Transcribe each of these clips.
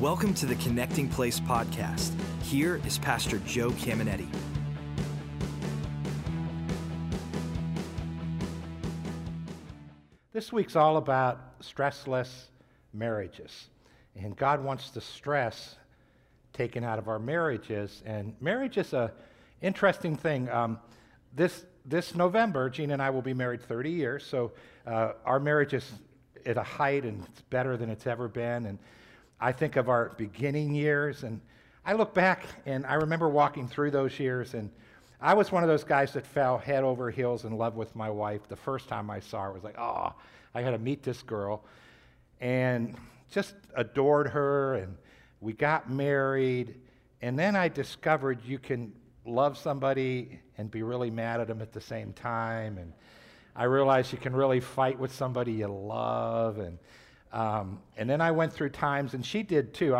Welcome to the Connecting Place podcast. Here is Pastor Joe Caminetti. This week's all about stressless marriages. And God wants the stress taken out of our marriages. And marriage is an interesting thing. This November, Gene and I will be married 30 years, so our marriage is at a height, and it's better than it's ever been. And I think of our beginning years, and I look back, and I remember walking through those years, and I was one of those guys that fell head over heels in love with my wife. The first time I saw her, I was like, oh, I got to meet this girl, and just adored her, and we got married, and then I discovered you can love somebody and be really mad at them at the same time, and I realized you can really fight with somebody you love, and then I went through times, and she did too.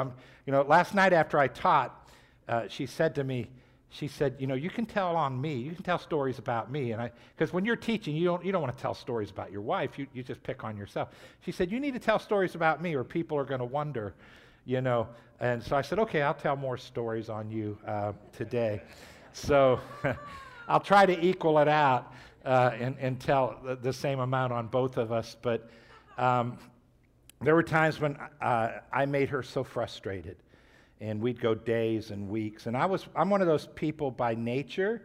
Last night after I taught, she said to me, you know, you can tell on me, you can tell stories about me, because when you're teaching, you don't want to tell stories about your wife, you just pick on yourself. She said, you need to tell stories about me, or people are going to wonder, you know. And so I said, okay, I'll tell more stories on you today. So I'll try to equal it out and tell the same amount on both of us. But there were times when I made her so frustrated, and we'd go days and weeks. And I'm one of those people by nature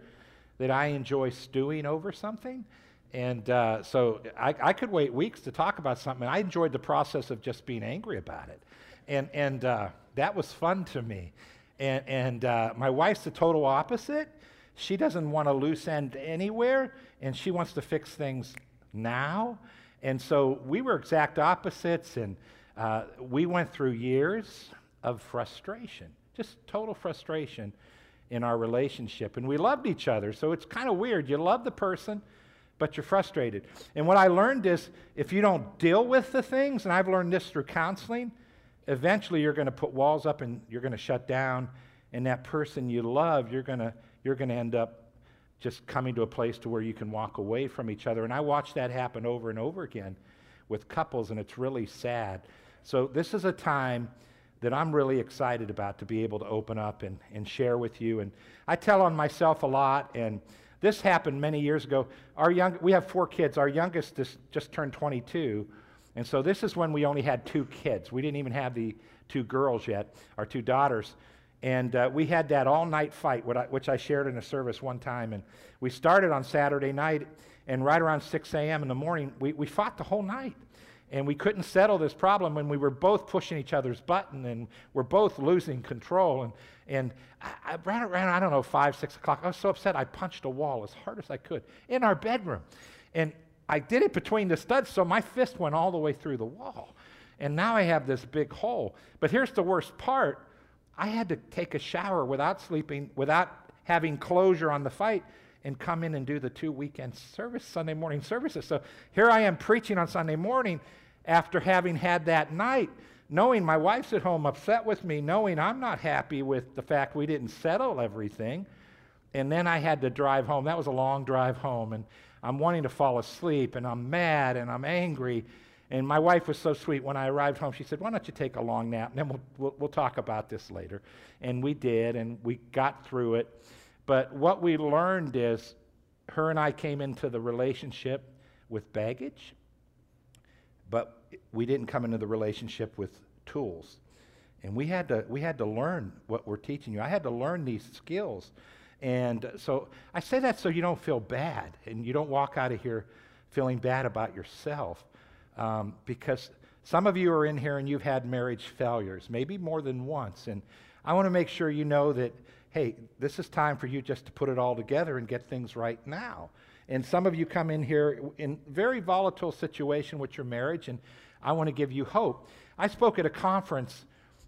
that I enjoy stewing over something. And so I could wait weeks to talk about something. I enjoyed the process of just being angry about it. And that was fun to me. And my wife's the total opposite. She doesn't want a loose end anywhere, and she wants to fix things now. And so we were exact opposites, and we went through years of frustration, just total frustration in our relationship. And we loved each other, so it's kind of weird. You love the person, but you're frustrated. And what I learned is if you don't deal with the things, and I've learned this through counseling, eventually you're going to put walls up and you're going to shut down, and that person you love, you're going to end up just coming to a place to where you can walk away from each other. And I watched that happen over and over again with couples, and it's really sad. So this is a time that I'm really excited about to be able to open up and share with you. And I tell on myself a lot, and this happened many years ago. We have four kids. Our youngest just turned 22. And so this is when we only had two kids. We didn't even have the two girls yet, our two daughters. And we had that all-night fight, which I shared in a service one time. And we started on Saturday night, and right around 6 a.m. in the morning, we fought the whole night. And we couldn't settle this problem, and we were both pushing each other's button, and we're both losing control. And I ran around, I don't know, 5, 6 o'clock. I was so upset, I punched a wall as hard as I could in our bedroom. And I did it between the studs, so my fist went all the way through the wall. And now I have this big hole. But here's the worst part. I had to take a shower without sleeping, without having closure on the fight, and come in and do the two weekend Sunday morning services. So here I am preaching on Sunday morning after having had that night, knowing my wife's at home upset with me, knowing I'm not happy with the fact we didn't settle everything. And then I had to drive home. That was a long drive home. And I'm wanting to fall asleep, and I'm mad, and I'm angry. And my wife was so sweet. When I arrived home, she said, why don't you take a long nap, and then we'll talk about this later. And we did, and we got through it. But what we learned is her and I came into the relationship with baggage, but we didn't come into the relationship with tools. And we had to learn what we're teaching you. I had to learn these skills. And so I say that so you don't feel bad, and you don't walk out of here feeling bad about yourself, because some of you are in here and you've had marriage failures, maybe more than once. And I want to make sure you know that, hey, this is time for you just to put it all together and get things right now. And some of you come in here in very volatile situation with your marriage, and I want to give you hope. I spoke at a conference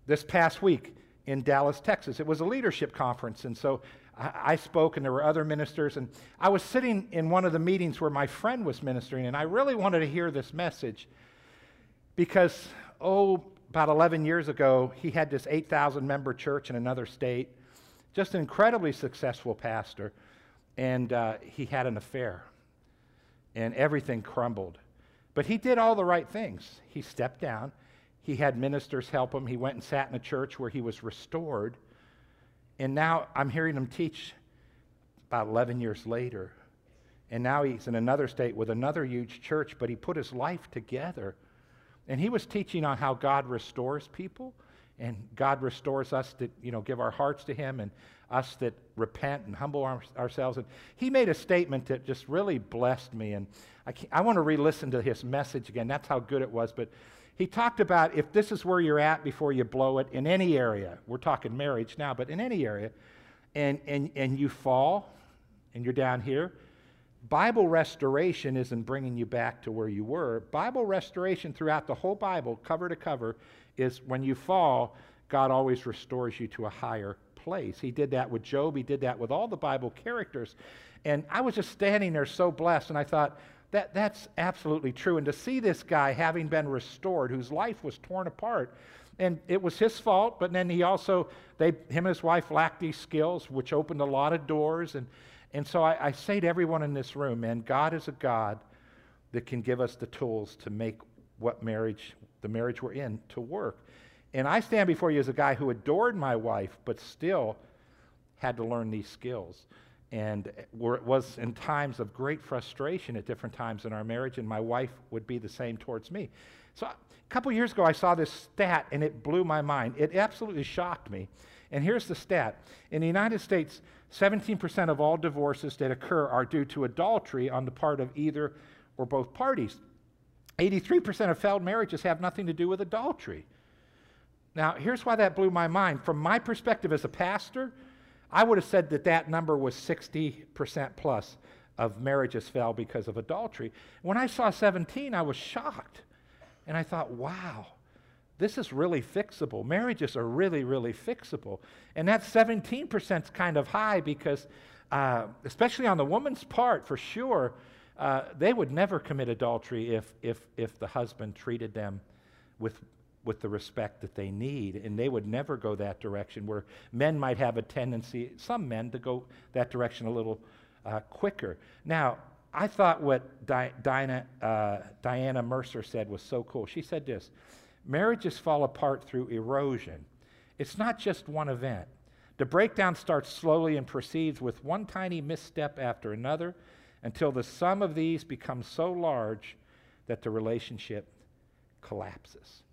this past week in Dallas, Texas. It was a leadership conference, and so I spoke, and there were other ministers, and I was sitting in one of the meetings where my friend was ministering, and I really wanted to hear this message because, about 11 years ago, he had this 8,000-member church in another state, just an incredibly successful pastor, and he had an affair, and everything crumbled. But he did all the right things. He stepped down. He had ministers help him. He went and sat in a church where he was restored. And now I'm hearing him teach about 11 years later. And now he's in another state with another huge church, but he put his life together. And he was teaching on how God restores people, and God restores us to, give our hearts to him, and us that repent and humble ourselves. And he made a statement that just really blessed me. And I want to re-listen to his message again. That's how good it was. But he talked about, if this is where you're at before you blow it in any area, we're talking marriage now, but in any area, and you fall and you're down here, Bible restoration isn't bringing you back to where you were. Bible restoration throughout the whole Bible, cover to cover, is when you fall, God always restores you to a higher place. He did that with Job. He did that with all the Bible characters. And I was just standing there so blessed, and I thought, that's absolutely true. And to see this guy having been restored, whose life was torn apart, and it was his fault, but then he also, him and his wife lacked these skills, which opened a lot of doors. And so I say to everyone in this room, man, God is a God that can give us the tools to make the marriage we're in, to work. And I stand before you as a guy who adored my wife, but still had to learn these skills. And it was in times of great frustration at different times in our marriage, and my wife would be the same towards me. So a couple years ago, I saw this stat, and it blew my mind. It absolutely shocked me. And here's the stat. In the United States, 17% of all divorces that occur are due to adultery on the part of either or both parties. 83% of failed marriages have nothing to do with adultery. Now, here's why that blew my mind. From my perspective as a pastor, I would have said that number was 60% plus of marriages fell because of adultery. When I saw 17, I was shocked. And I thought, wow, this is really fixable. Marriages are really, really fixable. And that 17% is kind of high because, especially on the woman's part, for sure, they would never commit adultery if the husband treated them with the respect that they need. And they would never go that direction, where men might have a tendency, some men, to go that direction a little quicker. Now, I thought what Diana Mercer said was so cool. She said this: marriages fall apart through erosion. It's not just one event. The breakdown starts slowly and proceeds with one tiny misstep after another, until the sum of these becomes so large that the relationship collapses.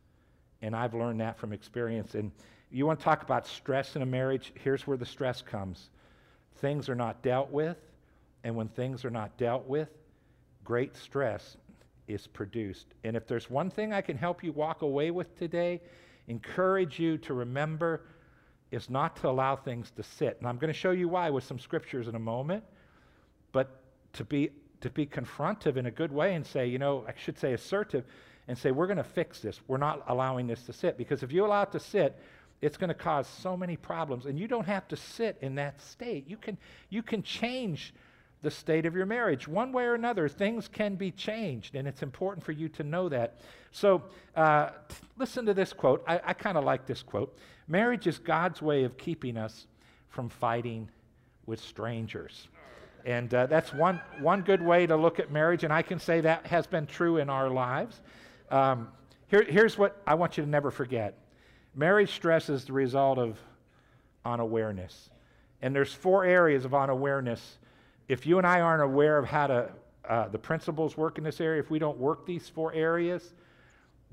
And I've learned that from experience. And you want to talk about stress in a marriage, here's where the stress comes. Things are not dealt with, and when things are not dealt with, great stress is produced. And if there's one thing I can help you walk away with today, encourage you to remember, is not to allow things to sit. And I'm going to show you why with some scriptures in a moment, but to be confrontive in a good way and say, I should say assertive, and say, we're going to fix this. We're not allowing this to sit. Because if you allow it to sit, it's going to cause so many problems. And you don't have to sit in that state. You can change the state of your marriage. One way or another, things can be changed, and it's important for you to know that. So listen to this quote. I kind of like this quote. Marriage is God's way of keeping us from fighting with strangers. And that's one good way to look at marriage, and I can say that has been true in our lives. Here's what I want you to never forget. Marriage stress is the result of unawareness. And there's four areas of unawareness. If you and I aren't aware of how to, the principles work in this area, if we don't work these four areas,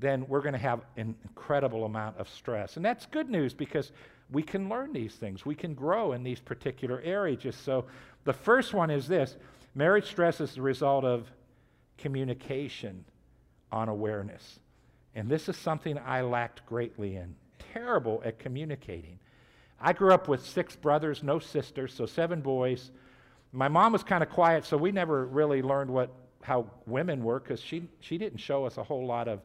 then we're going to have an incredible amount of stress. And that's good news, because we can learn these things. We can grow in these particular areas. So the first one is this: marriage stress is the result of communication unawareness. And this is something I lacked greatly in. Terrible at communicating. I grew up with 6 brothers, no sisters, so 7 boys. My mom was kind of quiet, so we never really learned how women were, because she didn't show us a whole lot of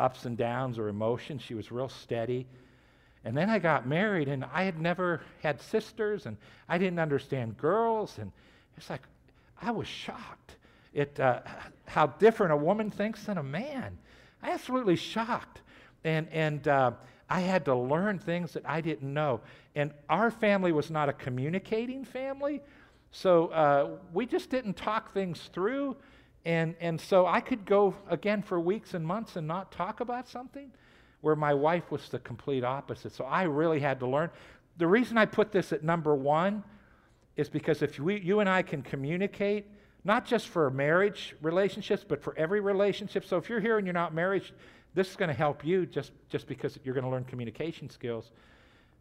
ups and downs or emotions. She was real steady. And then I got married, and I had never had sisters, and I didn't understand girls. And it's like, I was shocked at how different a woman thinks than a man. Absolutely shocked. And I had to learn things that I didn't know. And our family was not a communicating family. So we just didn't talk things through, and so I could go, again, for weeks and months and not talk about something. where my wife was the complete opposite. So I really had to learn. The reason I put this at number one is because if you and I can communicate, not just for marriage relationships, but for every relationship. So if you're here and you're not married, this is going to help you just because you're going to learn communication skills.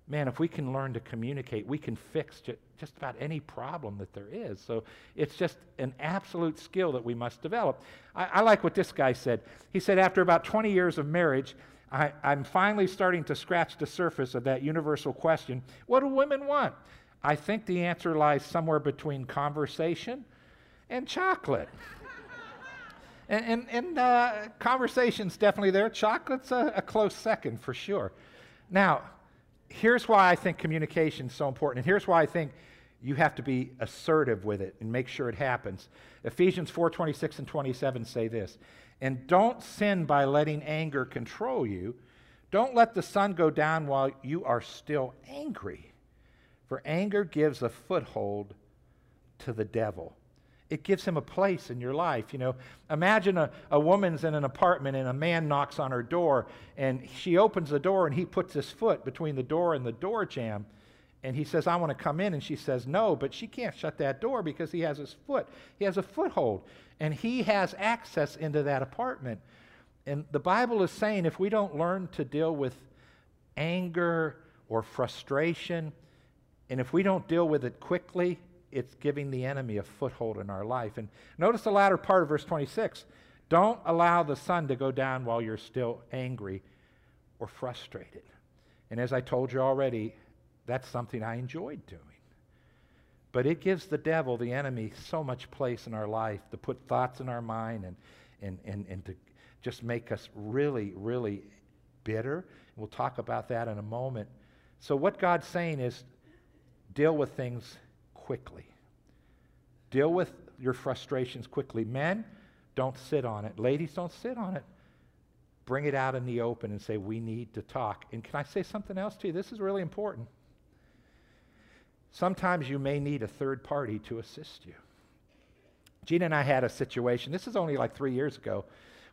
Man, if we can learn to communicate, we can fix just about any problem that there is. So it's just an absolute skill that we must develop. I like what this guy said. He said, after about 20 years of marriage, I'm finally starting to scratch the surface of that universal question, what do women want? I think the answer lies somewhere between conversation and chocolate. and conversation's definitely there. Chocolate's a close second for sure. Now, here's why I think communication is so important, and here's why I think you have to be assertive with it and make sure it happens. Ephesians 4:26 and 27 say this, and don't sin by letting anger control you. Don't let the sun go down while you are still angry, for anger gives a foothold to the devil. It gives him a place in your life. You know, imagine a woman's in an apartment and a man knocks on her door and she opens the door and he puts his foot between the door and the door jamb and he says, I want to come in, and she says no, but she can't shut that door because he has his foot. He has a foothold and he has access into that apartment. And the Bible is saying if we don't learn to deal with anger or frustration, and if we don't deal with it quickly, it's giving the enemy a foothold in our life. And notice the latter part of verse 26. Don't allow the sun to go down while you're still angry or frustrated. And as I told you already, that's something I enjoyed doing. But it gives the devil, the enemy, so much place in our life to put thoughts in our mind and to just make us really, really bitter. And we'll talk about that in a moment. So what God's saying is deal with things quickly. Deal with your frustrations quickly. Men, don't sit on it. Ladies, don't sit on it. Bring it out in the open and say, we need to talk. And can I say something else to you? This is really important. Sometimes you may need a third party to assist you. Gina and I had a situation. This is only like 3 years ago.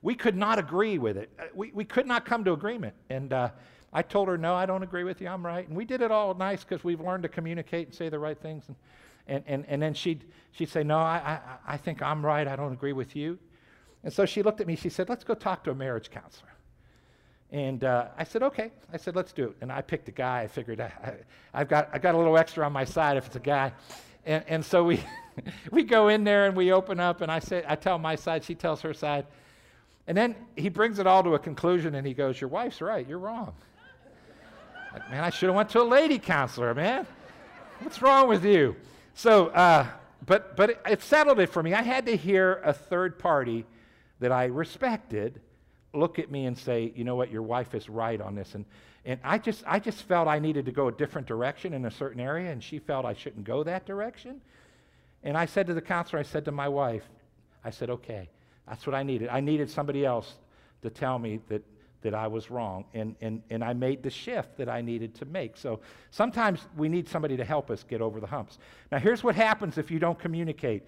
We could not agree with it. We could not come to agreement. And I told her, no, I don't agree with you. I'm right. And we did it all nice because we've learned to communicate and say the right things. And then she'd say, no, I think I'm right. I don't agree with you. And so she looked at me. She said, let's go talk to a marriage counselor. And I said, okay. I said, let's do it. And I picked a guy. I figured I've got a little extra on my side if it's a guy. And so we we go in there and we open up. And I tell my side. She tells her side. And then he brings it all to a conclusion. And he goes, your wife's right. You're wrong. Like, man, I should have went to a lady counselor, man. What's wrong with you? So, but it settled it for me. I had to hear a third party that I respected look at me and say, you know what, your wife is right on this. And I just felt I needed to go a different direction in a certain area, and she felt I shouldn't go that direction. And I said to the counselor, I said to my wife, I said, okay, that's what I needed. I needed somebody else to tell me that I was wrong, and I made the shift that I needed to make. So sometimes we need somebody to help us get over the humps. Now here's what happens if you don't communicate.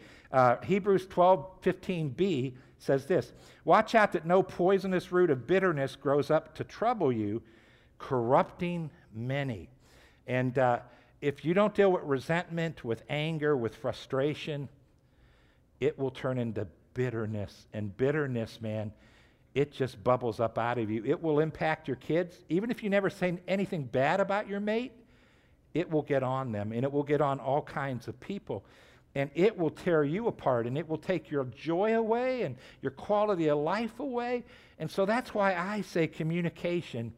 Hebrews 12:15b says this, watch out that no poisonous root of bitterness grows up to trouble you, corrupting many. And if you don't deal with resentment, with anger, with frustration, it will turn into bitterness. And bitterness, man, it just bubbles up out of you. It will impact your kids. Even if you never say anything bad about your mate, it will get on them, and it will get on all kinds of people. And it will tear you apart, and it will take your joy away and your quality of life away. And so that's why I say communication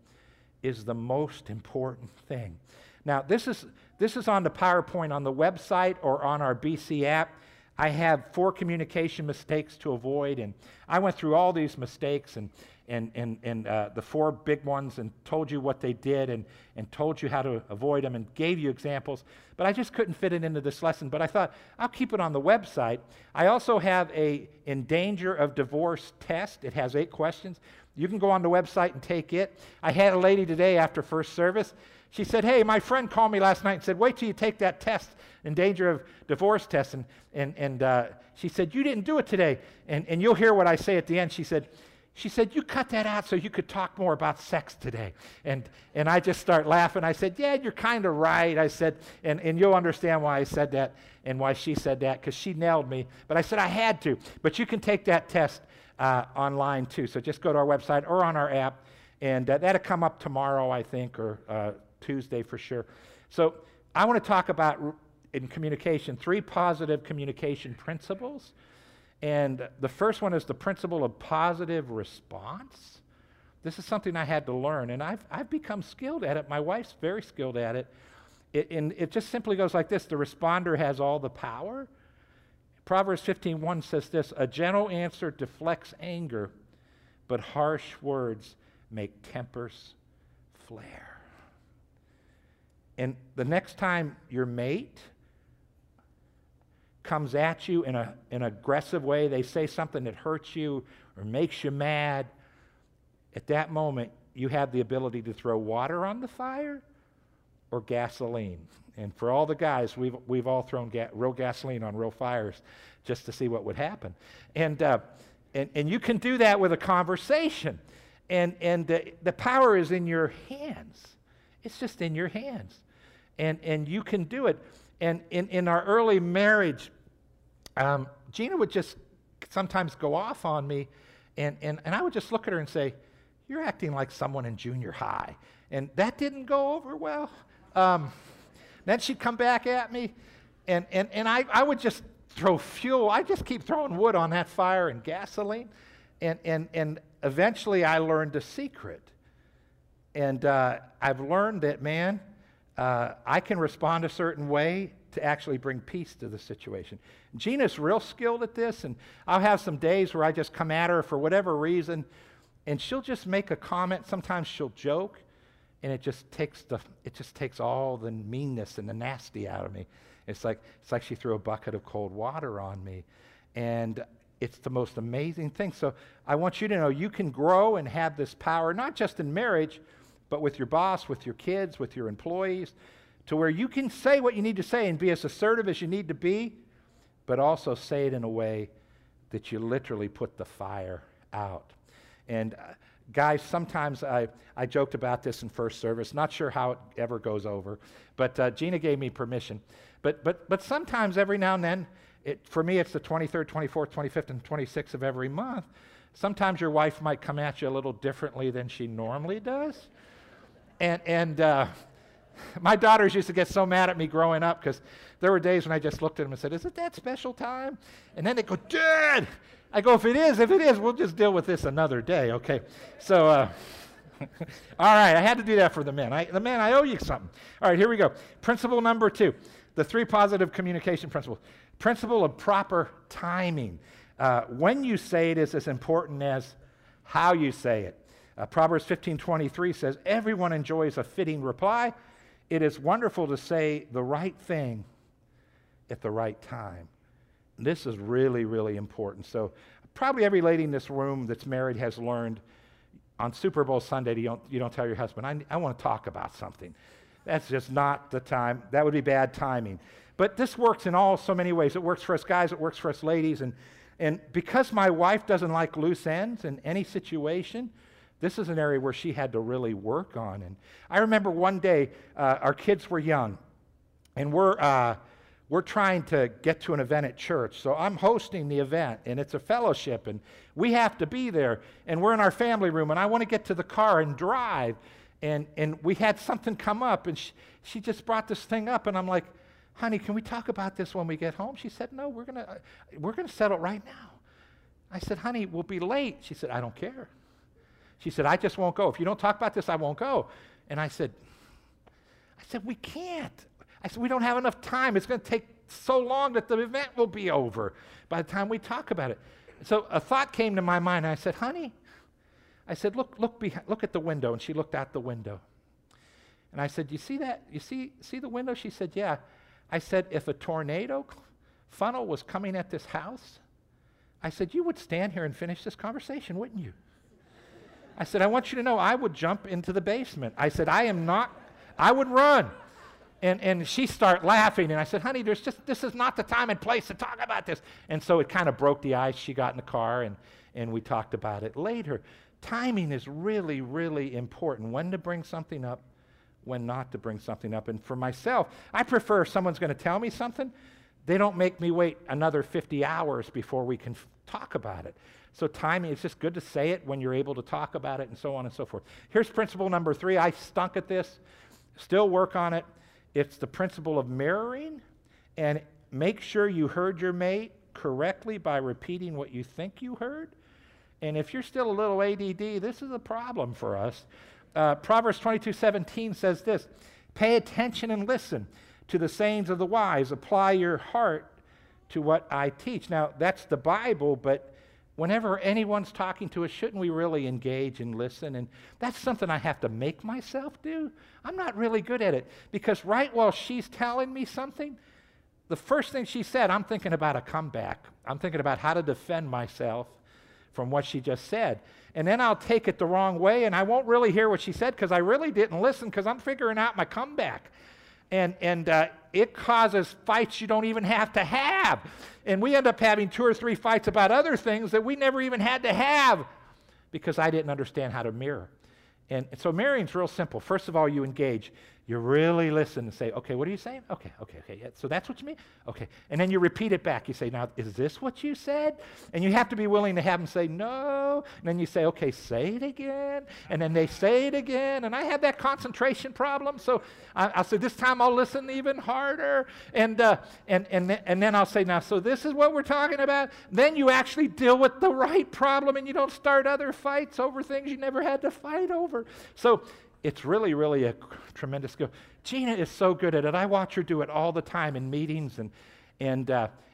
is the most important thing. Now, this is on the PowerPoint on the website or on our BC app. I have 4 communication mistakes to avoid, and I went through all these mistakes and the 4 big ones and told you what they did and told you how to avoid them and gave you examples, but I just couldn't fit it into this lesson, but I thought I'll keep it on the website. I also have a In Danger of Divorce test. It has 8 questions. You can go on the website and take it. I had a lady today after first service. She said, hey, my friend called me last night and said, wait till you take that test, In Danger of Divorce test. And she said, you didn't do it today. And you'll hear what I say at the end. She said, She said, you cut that out so you could talk more about sex today. And I just start laughing. I said, yeah, you're kind of right. I said, and you'll understand why I said that and why she said that, because she nailed me. But I said, I had to. But you can take that test online too. So just go to our website or on our app. And that'll come up tomorrow, I think, or Tuesday for sure. So I want to talk about, in communication, 3 positive communication principles. And the first one is the principle of positive response. This is something I had to learn, and I've become skilled at it. My wife's very skilled at it. And it just simply goes like this. The responder has all the power. Proverbs 15:1 says this, a gentle answer deflects anger, but harsh words make tempers flare. And the next time your mate comes at you in an aggressive way, they say something that hurts you or makes you mad, at that moment, you have the ability to throw water on the fire or gasoline. And for all the guys, we've all thrown real gasoline on real fires just to see what would happen. And you can do that with a conversation. And the power is in your hands. It's just in your hands. And you can do it. And in our early marriage, Gina would just sometimes go off on me, and I would just look at her and say, you're acting like someone in junior high. And that didn't go over well. Then she'd come back at me, and I would just throw fuel. I just keep throwing wood on that fire and gasoline, and eventually I learned a secret. And I've learned that, man, I can respond a certain way to actually bring peace to the situation. Gina's real skilled at this, and I'll have some days where I just come at her for whatever reason, and she'll just make a comment. Sometimes she'll joke, and it just takes all the meanness and the nasty out of me. It's like she threw a bucket of cold water on me, and it's the most amazing thing. So I want you to know you can grow and have this power, not just in marriage, but with your boss, with your kids, with your employees, to where you can say what you need to say and be as assertive as you need to be, but also say it in a way that you literally put the fire out. And guys, sometimes I joked about this in first service, not sure how it ever goes over, but Gina gave me permission. But sometimes every now and then, for me it's the 23rd, 24th, 25th, and 26th of every month, sometimes your wife might come at you a little differently than she normally does. And my daughters used to get so mad at me growing up because there were days when I just looked at them and said, isn't that special time? And then they go, Dad! I go, if it is, we'll just deal with this another day, okay? So, all right, I had to do that for the men. I owe you something. All right, here we go. Principle number 2, the 3 positive communication principles. Principle of proper timing. When you say it is as important as how you say it. Proverbs 15:23 says, everyone enjoys a fitting reply. It is wonderful to say the right thing at the right time. And this is really, really important. So probably every lady in this room that's married has learned on Super Bowl Sunday, you don't tell your husband, I want to talk about something. That's just not the time. That would be bad timing. But this works in so many ways. It works for us guys. It works for us ladies. And because my wife doesn't like loose ends in any situation, this is an area where she had to really work on. And I remember one day, our kids were young, and we're trying to get to an event at church. So I'm hosting the event, and it's a fellowship, and we have to be there. And we're in our family room, and I want to get to the car and drive. And we had something come up, and she just brought this thing up, and I'm like, honey, can we talk about this when we get home? She said, no, we're gonna settle right now. I said, honey, we'll be late. She said, I don't care. She said, I just won't go. If you don't talk about this, I won't go. And I said, we can't. I said, we don't have enough time. It's going to take so long that the event will be over by the time we talk about it. So a thought came to my mind. I said, honey, I said, look at the window. And she looked out the window. And I said, you see that? You see the window? She said, yeah. I said, if a tornado funnel was coming at this house, I said, you would stand here and finish this conversation, wouldn't you? I said, I want you to know I would jump into the basement. I said, I would run. And she started laughing, and I said, honey, this is not the time and place to talk about this. And so it kind of broke the ice. She got in the car, and we talked about it later. Timing is really, really important, when to bring something up, when not to bring something up. And for myself, I prefer if someone's going to tell me something, they don't make me wait another 50 hours before we can talk about it. So timing, it's just good to say it when you're able to talk about it and so on and so forth. Here's principle number 3. I stunk at this, still work on it. It's the principle of mirroring, and make sure you heard your mate correctly by repeating what you think you heard. And if you're still a little ADD, this is a problem for us. Proverbs 22:17 says this, pay attention and listen to the sayings of the wise. Apply your heart to what I teach. Now, that's the Bible, but whenever anyone's talking to us, shouldn't we really engage and listen? And that's something I have to make myself do. I'm not really good at it, because right while she's telling me something, the first thing she said, I'm thinking about a comeback. I'm thinking about how to defend myself from what she just said. And then I'll take it the wrong way, and I won't really hear what she said because I really didn't listen, because I'm figuring out my comeback. And it causes fights you don't even have to have. And we end up having 2 or 3 fights about other things that we never even had to have, because I didn't understand how to mirror. And so mirroring's real simple. First of all, you engage. You really listen and say, okay, what are you saying? Okay. Yeah, so that's what you mean? Okay. And then you repeat it back. You say, now, is this what you said? And you have to be willing to have them say no. And then you say, okay, say it again. And then they say it again. And I have that concentration problem. So I'll say, this time I'll listen even harder. And then I'll say, now, so this is what we're talking about. Then you actually deal with the right problem, and you don't start other fights over things you never had to fight over. So it's really, really a tremendous skill. Gina is so good at it. I watch her do it all the time in meetings, and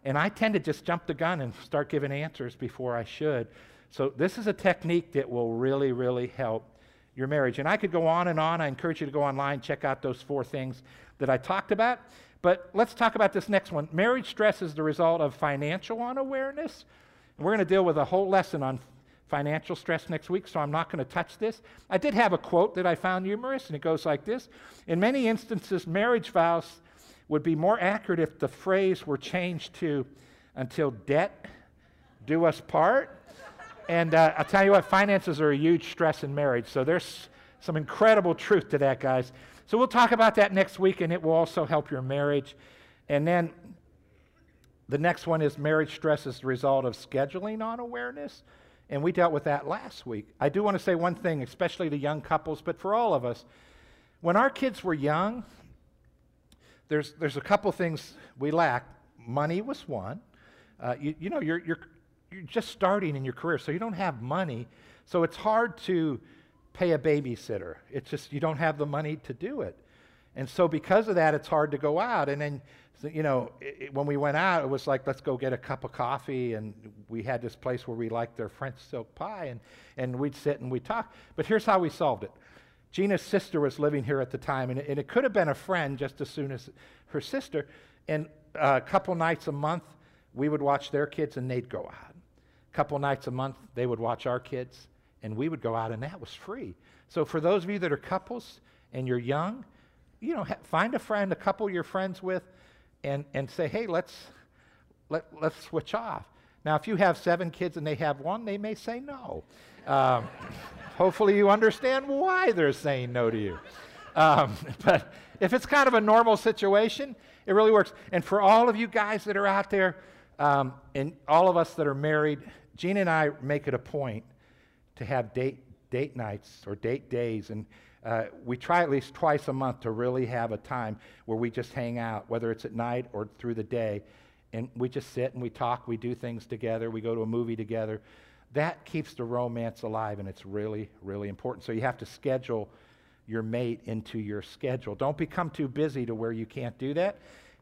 I tend to just jump the gun and start giving answers before I should. So this is a technique that will really, really help your marriage. And I could go on and on. I encourage you to go online, check out those 4 things that I talked about. But let's talk about this next one. Marriage stress is the result of financial unawareness. And we're going to deal with a whole lesson on financial stress next week, so I'm not going to touch this. I did have a quote that I found humorous, and it goes like this. In many instances, marriage vows would be more accurate if the phrase were changed to, until debt do us part. And I'll tell you what, finances are a huge stress in marriage, so there's some incredible truth to that, guys. So we'll talk about that next week, and it will also help your marriage. And then the next one is marriage stress is the result of scheduling unawareness. And we dealt with that last week. I do want to say one thing, especially to young couples, but for all of us. When our kids were young, there's a couple things we lacked. Money was one. You know, you're just starting in your career, so you don't have money. So it's hard to pay a babysitter. It's just you don't have the money to do it. And so because of that, it's hard to go out. And then, you know, when we went out, it was like, let's go get a cup of coffee. And we had this place where we liked their French silk pie. And we'd sit and we'd talk. But here's how we solved it. Gina's sister was living here at the time. And it could have been a friend just as soon as her sister. And a couple nights a month, we would watch their kids and they'd go out. A couple nights a month, they would watch our kids. And we would go out. And that was free. So for those of you that are couples and you're young, you know, find a friend, a couple you're friends with, and say, hey, let's switch off. Now, if you have 7 kids and they have 1, they may say no. Hopefully you understand why they're saying no to you. But if it's kind of a normal situation, it really works. And for all of you guys that are out there, and all of us that are married, Gina and I make it a point to have date nights or date days, and we try at least twice a month to really have a time where we just hang out, whether it's at night or through the day, and we just sit and we talk, we do things together, we go to a movie together. That keeps the romance alive, and it's really, really important. So you have to schedule your mate into your schedule. Don't become too busy to where you can't do that.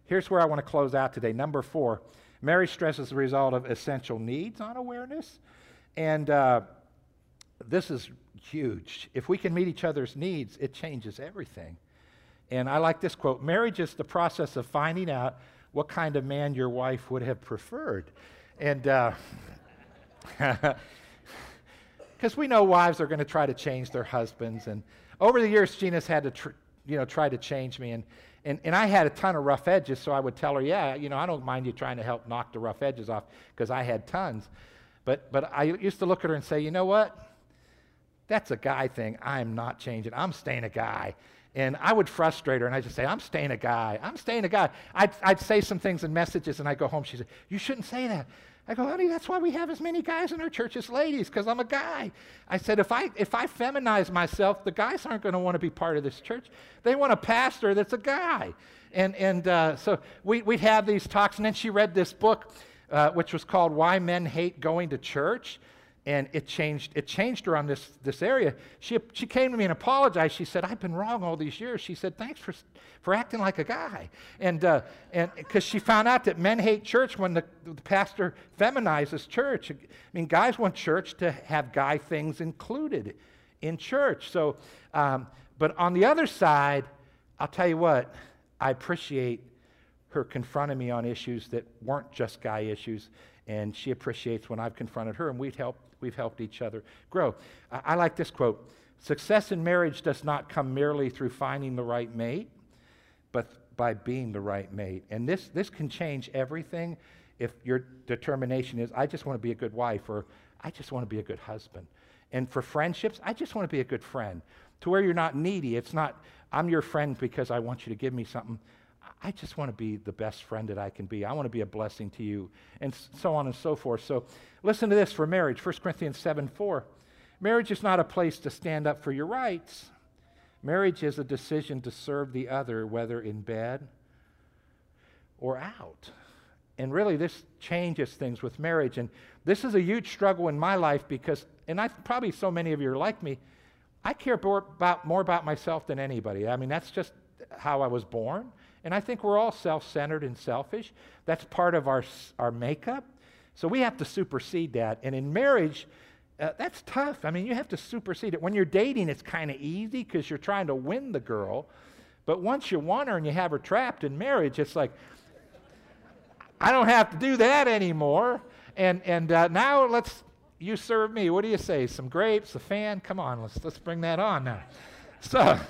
Here's where I want to close out today. Number 4, marriage stress is the result of essential needs unawareness, and this is huge. If we can meet each other's needs, it changes everything. And I like this quote, marriage is the process of finding out what kind of man your wife would have preferred. And because we know wives are going to try to change their husbands. And over the years, Gina's had to try to change me. And And I had a ton of rough edges, so I would tell her, yeah, you know, I don't mind you trying to help knock the rough edges off, because I had tons. But I used to look at her and say, you know what? That's a guy thing. I'm not changing. I'm staying a guy. And I would frustrate her, and I'd just say, I'm staying a guy. I'm staying a guy. I'd say some things in messages, and I'd go home. She'd say, you shouldn't say that. I go, honey, that's why we have as many guys in our church as ladies, because I'm a guy. I said, if I feminize myself, the guys aren't going to want to be part of this church. They want a pastor that's a guy. And so we'd have these talks, and then she read this book, which was called Why Men Hate Going to Church, and it changed her on this area. She came to me and apologized. She said, I've been wrong all these years. She said, thanks for acting like a guy. And because she found out that men hate church when the pastor feminizes church. I mean, guys want church to have guy things included in church. So, but on the other side, I'll tell you what, I appreciate her confronting me on issues that weren't just guy issues, and she appreciates when I've confronted her, and we've helped each other grow. I like this quote. Success in marriage does not come merely through finding the right mate, but by being the right mate. And this can change everything if your determination is, I just want to be a good wife, or I just want to be a good husband. And for friendships, I just want to be a good friend, to where you're not needy. It's not, I'm your friend because I want you to give me something. I just want to be the best friend that I can be. I want to be a blessing to you, and so on and so forth. So listen to this for marriage, 1 Corinthians 7:4. Marriage is not a place to stand up for your rights. Marriage is a decision to serve the other, whether in bed or out. And really, this changes things with marriage. And this is a huge struggle in my life because, and I probably so many of you are like me, I care more about myself than anybody. I mean, that's just how I was born. And I think we're all self-centered and selfish. That's part of our makeup. So we have to supersede that. And in marriage, that's tough. I mean, you have to supersede it. When you're dating, it's kind of easy because you're trying to win the girl. But once you want her and you have her trapped in marriage, it's like, I don't have to do that anymore. And now you serve me. What do you say? Some grapes, a fan? Come on, let's bring that on now. So,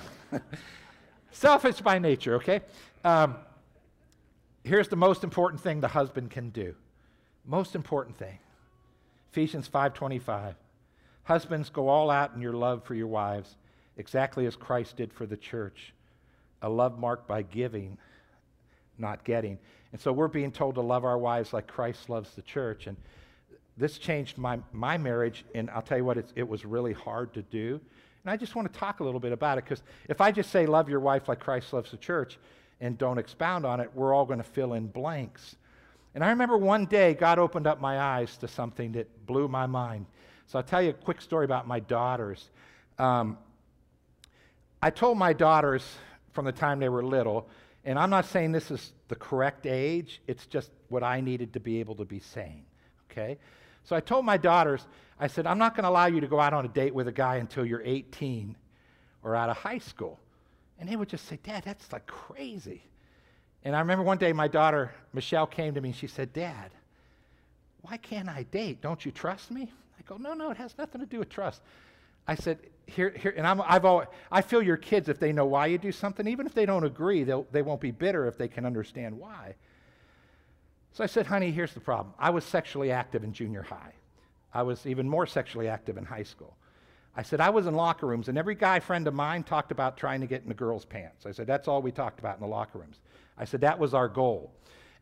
selfish by nature, okay? Here's the most important thing the husband can do. Most important thing. Ephesians 5:25. Husbands, go all out in your love for your wives, exactly as Christ did for the church. A love marked by giving, not getting. And so we're being told to love our wives like Christ loves the church. And this changed my marriage, and I'll tell you what, it was really hard to do. And I just want to talk a little bit about it, because if I just say love your wife like Christ loves the church and don't expound on it, we're all going to fill in blanks. And I remember one day God opened up my eyes to something that blew my mind. So I'll tell you a quick story about my daughters. I told my daughters from the time they were little, and I'm not saying this is the correct age, it's just what I needed to be able to be saying, okay? So I told my daughters, I said, I'm not going to allow you to go out on a date with a guy until you're 18 or out of high school. And they would just say, Dad, that's like crazy. And I remember one day my daughter, Michelle, came to me and she said, Dad, why can't I date? Don't you trust me? I go, no, it has nothing to do with trust. I said, here, and I feel your kids, if they know why you do something, even if they don't agree, they won't be bitter if they can understand why. So I said, honey, here's the problem. I was sexually active in junior high. I was even more sexually active in high school. I said, I was in locker rooms, and every guy friend of mine talked about trying to get in the girls' pants. I said, that's all we talked about in the locker rooms. I said, that was our goal.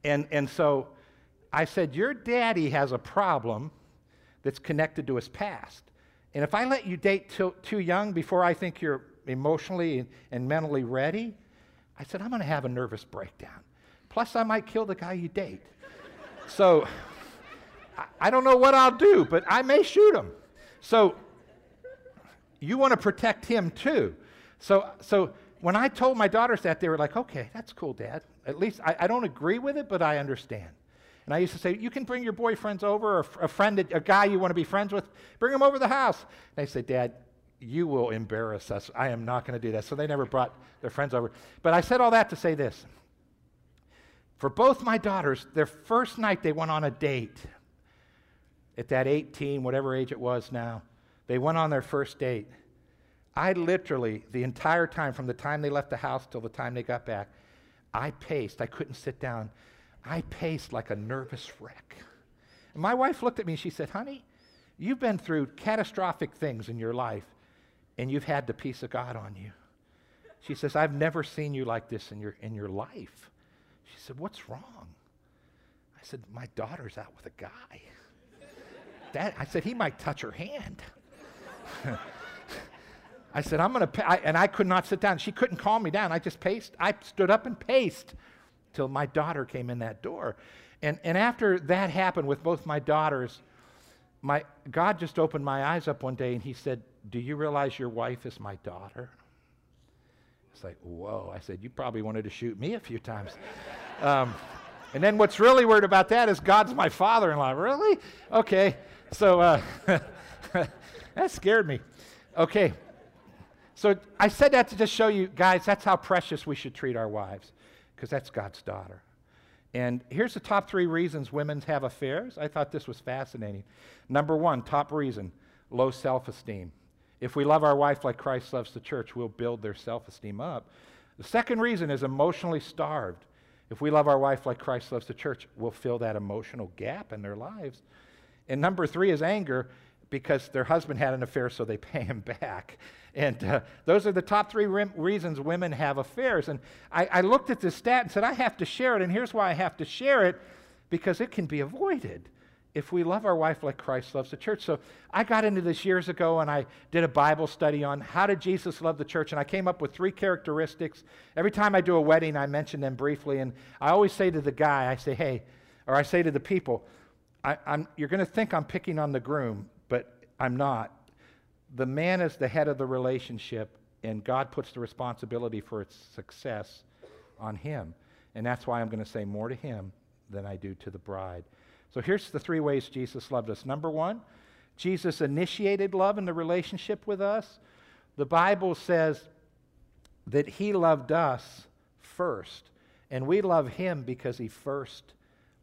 And so I said, your daddy has a problem that's connected to his past. And if I let you date too young before I think you're emotionally and mentally ready, I said, I'm going to have a nervous breakdown. Plus, I might kill the guy you date. So I don't know what I'll do, but I may shoot him. So you want to protect him too. So when I told my daughters that, they were like, okay, that's cool, Dad. At least I don't agree with it, but I understand. And I used to say, you can bring your boyfriends over, or a guy you want to be friends with, bring him over to the house. And they said, Dad, you will embarrass us. I am not going to do that. So they never brought their friends over. But I said all that to say this. For both my daughters, their first night they went on a date. At that 18, whatever age it was now, they went on their first date. I literally, the entire time, from the time they left the house till the time they got back, I paced. I couldn't sit down. I paced like a nervous wreck. And my wife looked at me and she said, honey, you've been through catastrophic things in your life, and you've had the peace of God on you. She says, I've never seen you like this in your life. She said, what's wrong? I said, my daughter's out with a guy. I said, he might touch her hand. I said, and I could not sit down. She couldn't calm me down. I just paced. I stood up and paced till my daughter came in that door. And after that happened with both my daughters, God just opened my eyes up one day, and he said, do you realize your wife is my daughter? It's like, whoa. I said, you probably wanted to shoot me a few times. And then what's really weird about that is God's my father-in-law. Really? Okay. So that scared me. Okay. So I said that to just show you guys that's how precious we should treat our wives, because that's God's daughter. And here's the top 3 reasons women have affairs. I thought this was fascinating. Number 1, top reason, low self-esteem. If we love our wife like Christ loves the church, we'll build their self-esteem up. The second reason is emotionally starved. If we love our wife like Christ loves the church, we'll fill that emotional gap in their lives. And number 3 is anger, because their husband had an affair, so they pay him back. And those are the top 3 reasons women have affairs. And I looked at this stat and said, I have to share it, and here's why I have to share it, because it can be avoided if we love our wife like Christ loves the church. So I got into this years ago, and I did a Bible study on how did Jesus love the church, and I came up with 3 characteristics. Every time I do a wedding, I mention them briefly, and I always say to the guy, I say to the people, you're going to think I'm picking on the groom, but I'm not. The man is the head of the relationship, and God puts the responsibility for its success on him, and that's why I'm going to say more to him than I do to the bride. So here's the 3 ways Jesus loved us. Number 1, Jesus initiated love in the relationship with us. The Bible says that he loved us first, and we love him because he first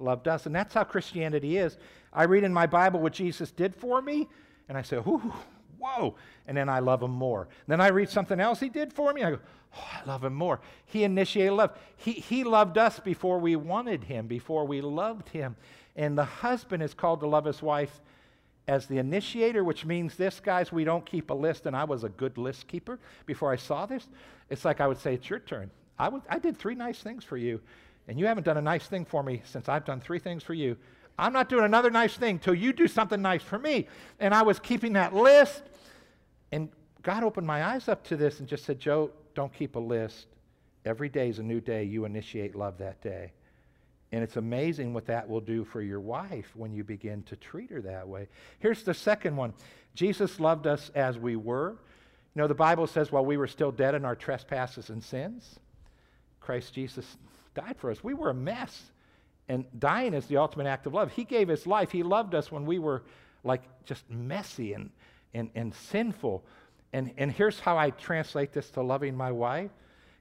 loved us. And that's how Christianity is. I read in my Bible what Jesus did for me, and I say, whoa, and then I love him more. Then I read something else he did for me, and I go, oh, I love him more. He initiated love. He loved us before we wanted him, before we loved him. And the husband is called to love his wife as the initiator, which means this, guys, we don't keep a list, and I was a good list keeper before I saw this. It's like I would say, it's your turn. I did 3 nice things for you, and you haven't done a nice thing for me since I've done 3 things for you. I'm not doing another nice thing till you do something nice for me. And I was keeping that list, and God opened my eyes up to this and just said, Joe, don't keep a list. Every day is a new day. You initiate love that day. And it's amazing what that will do for your wife when you begin to treat her that way. Here's the second one. Jesus loved us as we were. You know, the Bible says while we were still dead in our trespasses and sins, Christ Jesus died for us. We were a mess. And dying is the ultimate act of love. He gave his life. He loved us when we were like just messy and sinful. And here's how I translate this to loving my wife.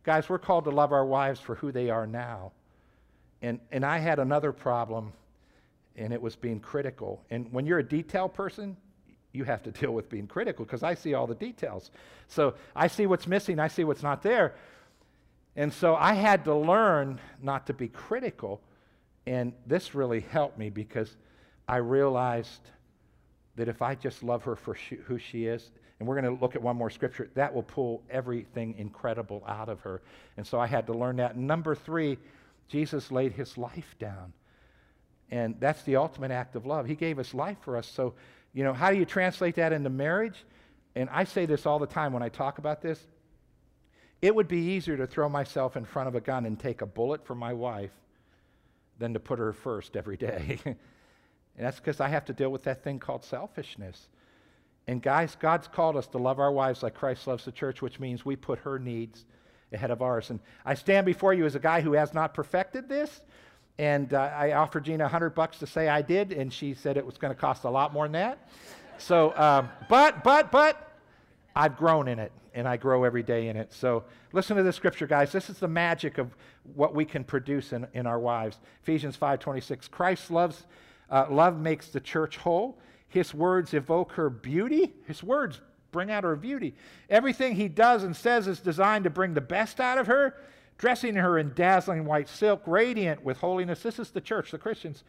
Guys, we're called to love our wives for who they are now. And I had another problem, and it was being critical. And when you're a detail person, you have to deal with being critical because I see all the details. So I see what's missing. I see what's not there. And so I had to learn not to be critical. And this really helped me because I realized that if I just love her for who she is, and we're going to look at one more scripture, that will pull everything incredible out of her. And so I had to learn that. Number 3, Jesus laid his life down. And that's the ultimate act of love. He gave his life for us. So, you know, how do you translate that into marriage? And I say this all the time when I talk about this. It would be easier to throw myself in front of a gun and take a bullet for my wife than to put her first every day. And that's because I have to deal with that thing called selfishness. And guys, God's called us to love our wives like Christ loves the church, which means we put her needs ahead of ours. And I stand before you as a guy who has not perfected this, and I offered Gina $100 to say I did, and she said it was going to cost a lot more than that. So, but I've grown in it, and I grow every day in it. So listen to this scripture, guys. This is the magic of what we can produce in our wives. Ephesians 5:26, love makes the church whole. His words evoke her beauty. His words bring out her beauty. Everything he does and says is designed to bring the best out of her, dressing her in dazzling white silk, radiant with holiness. This is the church, the Christians.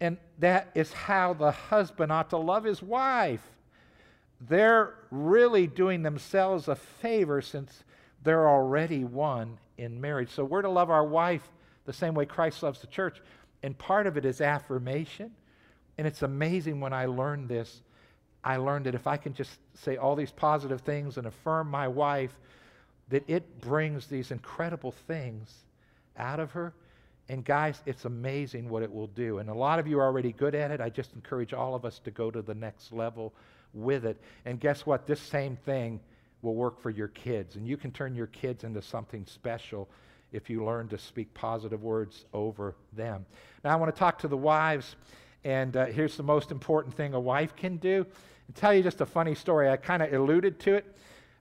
And that is how the husband ought to love his wife. They're really doing themselves a favor since they're already one in marriage. So we're to love our wife the same way Christ loves the church. And part of it is affirmation. And it's amazing when I learned this. I learned that if I can just say all these positive things and affirm my wife, that it brings these incredible things out of her. And guys, it's amazing what it will do. And a lot of you are already good at it. I just encourage all of us to go to the next level with it. And guess what? This same thing will work for your kids. And you can turn your kids into something special if you learn to speak positive words over them. Now, I want to talk to the wives. And here's the most important thing a wife can do. I'll tell you just a funny story. I kind of alluded to it.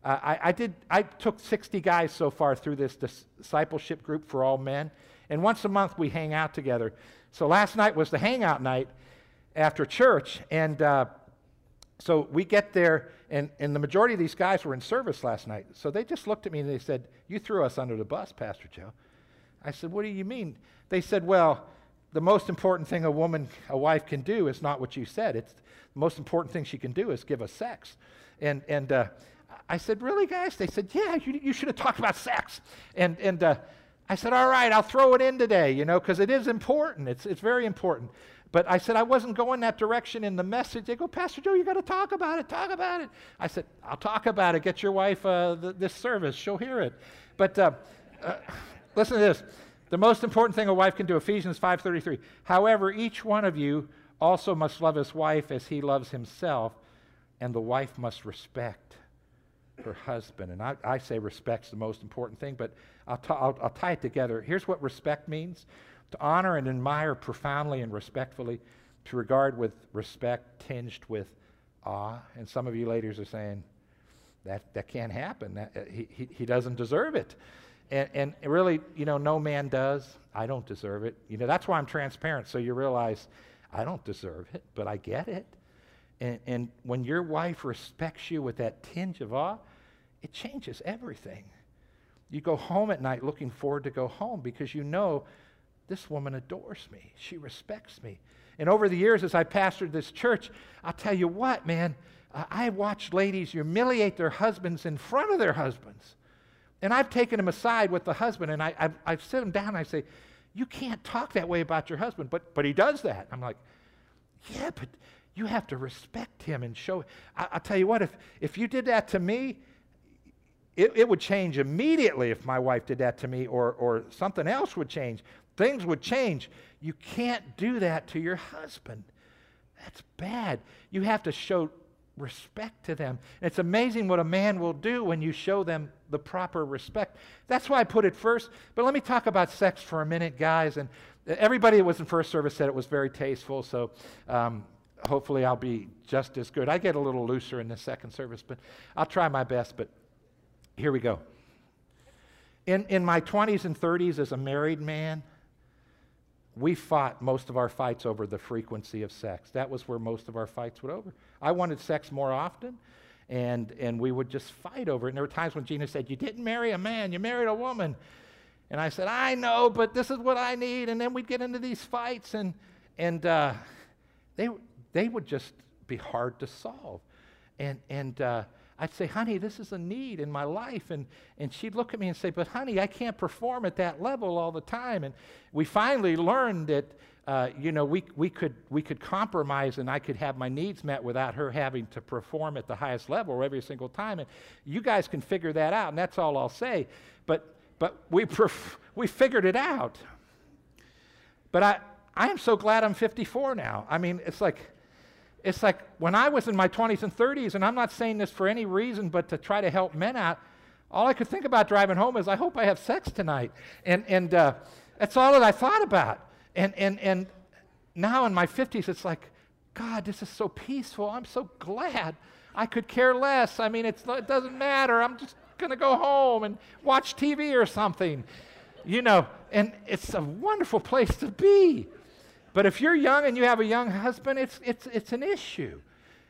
I took 60 guys so far through this discipleship group for all men. And once a month, we hang out together. So last night was the hangout night after church. And so we get there, and the majority of these guys were in service last night. So they just looked at me, and they said, "You threw us under the bus, Pastor Joe." I said, "What do you mean?" They said, "Well, the most important thing a wife can do is not what you said. It's the most important thing she can do is give us sex." And I said, "Really, guys?" They said, "Yeah, you should have talked about sex." And I said, "All right, I'll throw it in today, you know, because it is important. It's very important." But I said, I wasn't going that direction in the message. They go, "Pastor Joe, you got to talk about it. Talk about it." I said, "I'll talk about it. Get your wife this service. She'll hear it." But listen to this. The most important thing a wife can do, Ephesians 5:33. "However, each one of you also must love his wife as he loves himself, and the wife must respect her husband." And I say respect's the most important thing, but I'll tie it together. Here's what respect means: to honor and admire profoundly and respectfully, to regard with respect tinged with awe. And some of you ladies are saying, that can't happen. He doesn't deserve it. And really, you know, no man does. I don't deserve it. You know, that's why I'm transparent, so you realize I don't deserve it, but I get it. And when your wife respects you with that tinge of awe, it changes everything. You go home at night looking forward to go home because you know this woman adores me. She respects me. And over the years as I pastored this church, I'll tell you what, man, I watched ladies humiliate their husbands in front of their husbands. And I've taken them aside with the husband, and I've sit them down, and I say, "You can't talk that way about your husband." But he does that. I'm like, "Yeah, but you have to respect him and show." I'll tell you what, if you did that to me, it would change immediately if my wife did that to me, or something else would change. Things would change. You can't do that to your husband. That's bad. You have to show respect to them. And it's amazing what a man will do when you show them the proper respect. That's why I put it first. But let me talk about sex for a minute, guys. And everybody that was in first service said it was very tasteful, so hopefully I'll be just as good. I get a little looser in the second service, but I'll try my best. But here we go. In my 20s and 30s as a married man, we fought most of our fights over the frequency of sex. That was where most of our fights went over. I wanted sex more often, and we would just fight over it. And there were times when Gina said, "You didn't marry a man, you married a woman." And I said, "I know, but this is what I need." And then we'd get into these fights, and they would just be hard to solve. And I'd say, "Honey, this is a need in my life." And she'd look at me and say, "But honey, I can't perform at that level all the time." And we finally learned that, you know, we could compromise, and I could have my needs met without her having to perform at the highest level every single time. And you guys can figure that out, and that's all I'll say. But we figured it out. But I am so glad I'm 54 now. I mean, it's like when I was in my 20s and 30s, and I'm not saying this for any reason but to try to help men out, all I could think about driving home is, I hope I have sex tonight. And that's all that I thought about. And now in my 50s, it's like, God, this is so peaceful. I'm so glad. I could care less. I mean, it doesn't matter. I'm just going to go home and watch TV or something, you know. And it's a wonderful place to be. But if you're young and you have a young husband, it's an issue,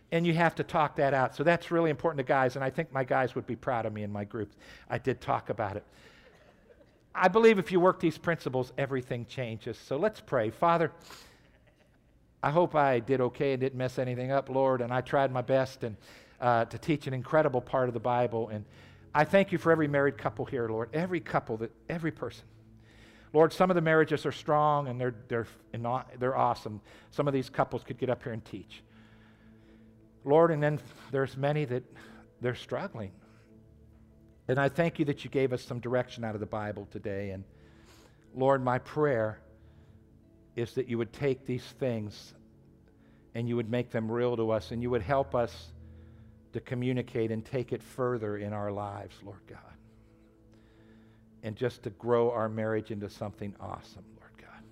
and you have to talk that out. So that's really important to guys, and I think my guys would be proud of me in my group. I did talk about it. I believe if you work these principles, everything changes. So let's pray. Father, I hope I did okay and didn't mess anything up, Lord, and I tried my best and to teach an incredible part of the Bible. And I thank you for every married couple here, Lord, every couple, that every person. Lord, some of the marriages are strong and they're awesome. Some of these couples could get up here and teach. Lord, and then there's many that they're struggling. And I thank you that you gave us some direction out of the Bible today. And Lord, my prayer is that you would take these things and you would make them real to us, and you would help us to communicate and take it further in our lives, Lord God. And just to grow our marriage into something awesome, Lord God.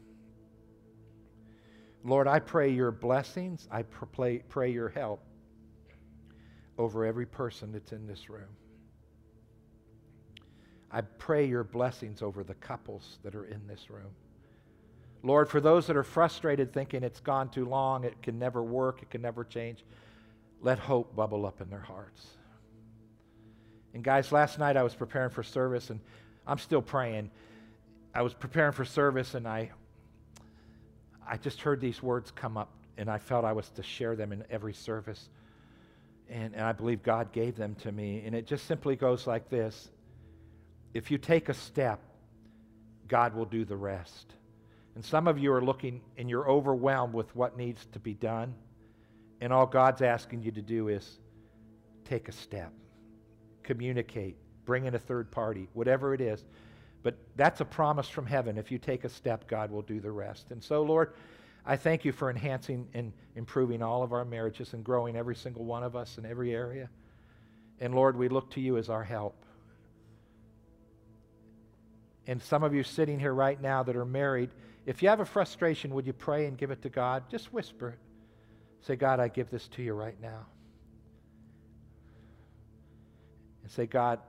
Lord, I pray your blessings. I pray your help over every person that's in this room. I pray your blessings over the couples that are in this room. Lord, for those that are frustrated thinking it's gone too long, it can never work, it can never change, let hope bubble up in their hearts. And guys, last night I was preparing for service, and I'm still praying. I was preparing for service, and I just heard these words come up, and I felt I was to share them in every service. And I believe God gave them to me. And it just simply goes like this. If you take a step, God will do the rest. And some of you are looking, and you're overwhelmed with what needs to be done. And all God's asking you to do is take a step, communicate, bring in a third party, whatever it is. But that's a promise from heaven. If you take a step, God will do the rest. And so, Lord, I thank you for enhancing and improving all of our marriages and growing every single one of us in every area. And, Lord, we look to you as our help. And some of you sitting here right now that are married, if you have a frustration, would you pray and give it to God? Just whisper it. Say, God, I give this to you right now. And say, God,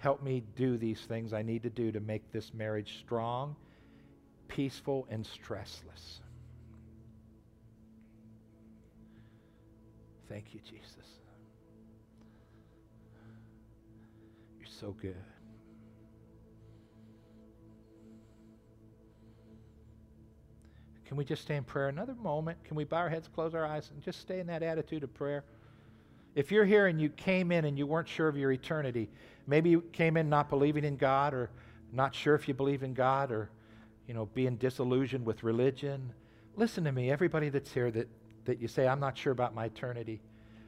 help me do these things I need to do to make this marriage strong, peaceful, and stressless. Thank you, Jesus. You're so good. Can we just stay in prayer another moment? Can we bow our heads, close our eyes, and just stay in that attitude of prayer? If you're here and you came in and you weren't sure of your eternity, maybe you came in not believing in God, or not sure if you believe in God, or being disillusioned with religion. Listen to me, everybody that's here that you say, I'm not sure about my eternity.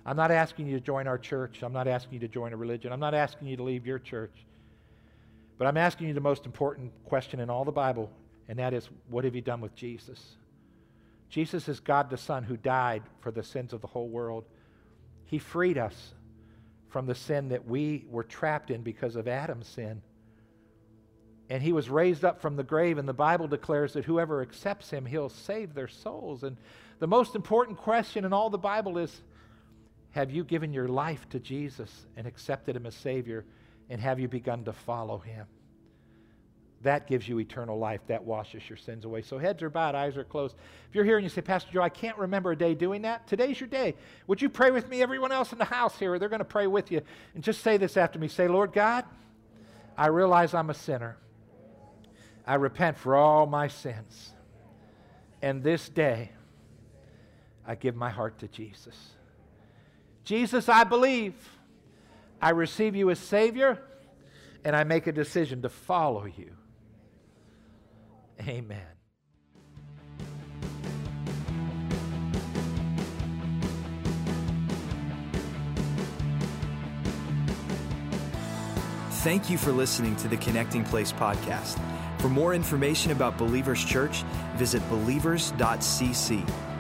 I'm not asking you to join our church. I'm not asking you to join a religion. I'm not asking you to leave your church. But I'm asking you the most important question in all the Bible, and that is, what have you done with Jesus? Jesus is God the Son who died for the sins of the whole world. He freed us from the sin that we were trapped in because of Adam's sin. And he was raised up from the grave, and the Bible declares that whoever accepts him, he'll save their souls. And the most important question in all the Bible is, have you given your life to Jesus and accepted him as Savior, and have you begun to follow him? That gives you eternal life. That washes your sins away. So heads are bowed, eyes are closed. If you're here and you say, Pastor Joe, I can't remember a day doing that, today's your day. Would you pray with me? Everyone else in the house here, they're going to pray with you. And just say this after me. Say, Lord God, I realize I'm a sinner. I repent for all my sins. And this day, I give my heart to Jesus. Jesus, I believe. I receive you as Savior, and I make a decision to follow you. Amen. Thank you for listening to the Connecting Place podcast. For more information about Believers Church, visit believers.cc.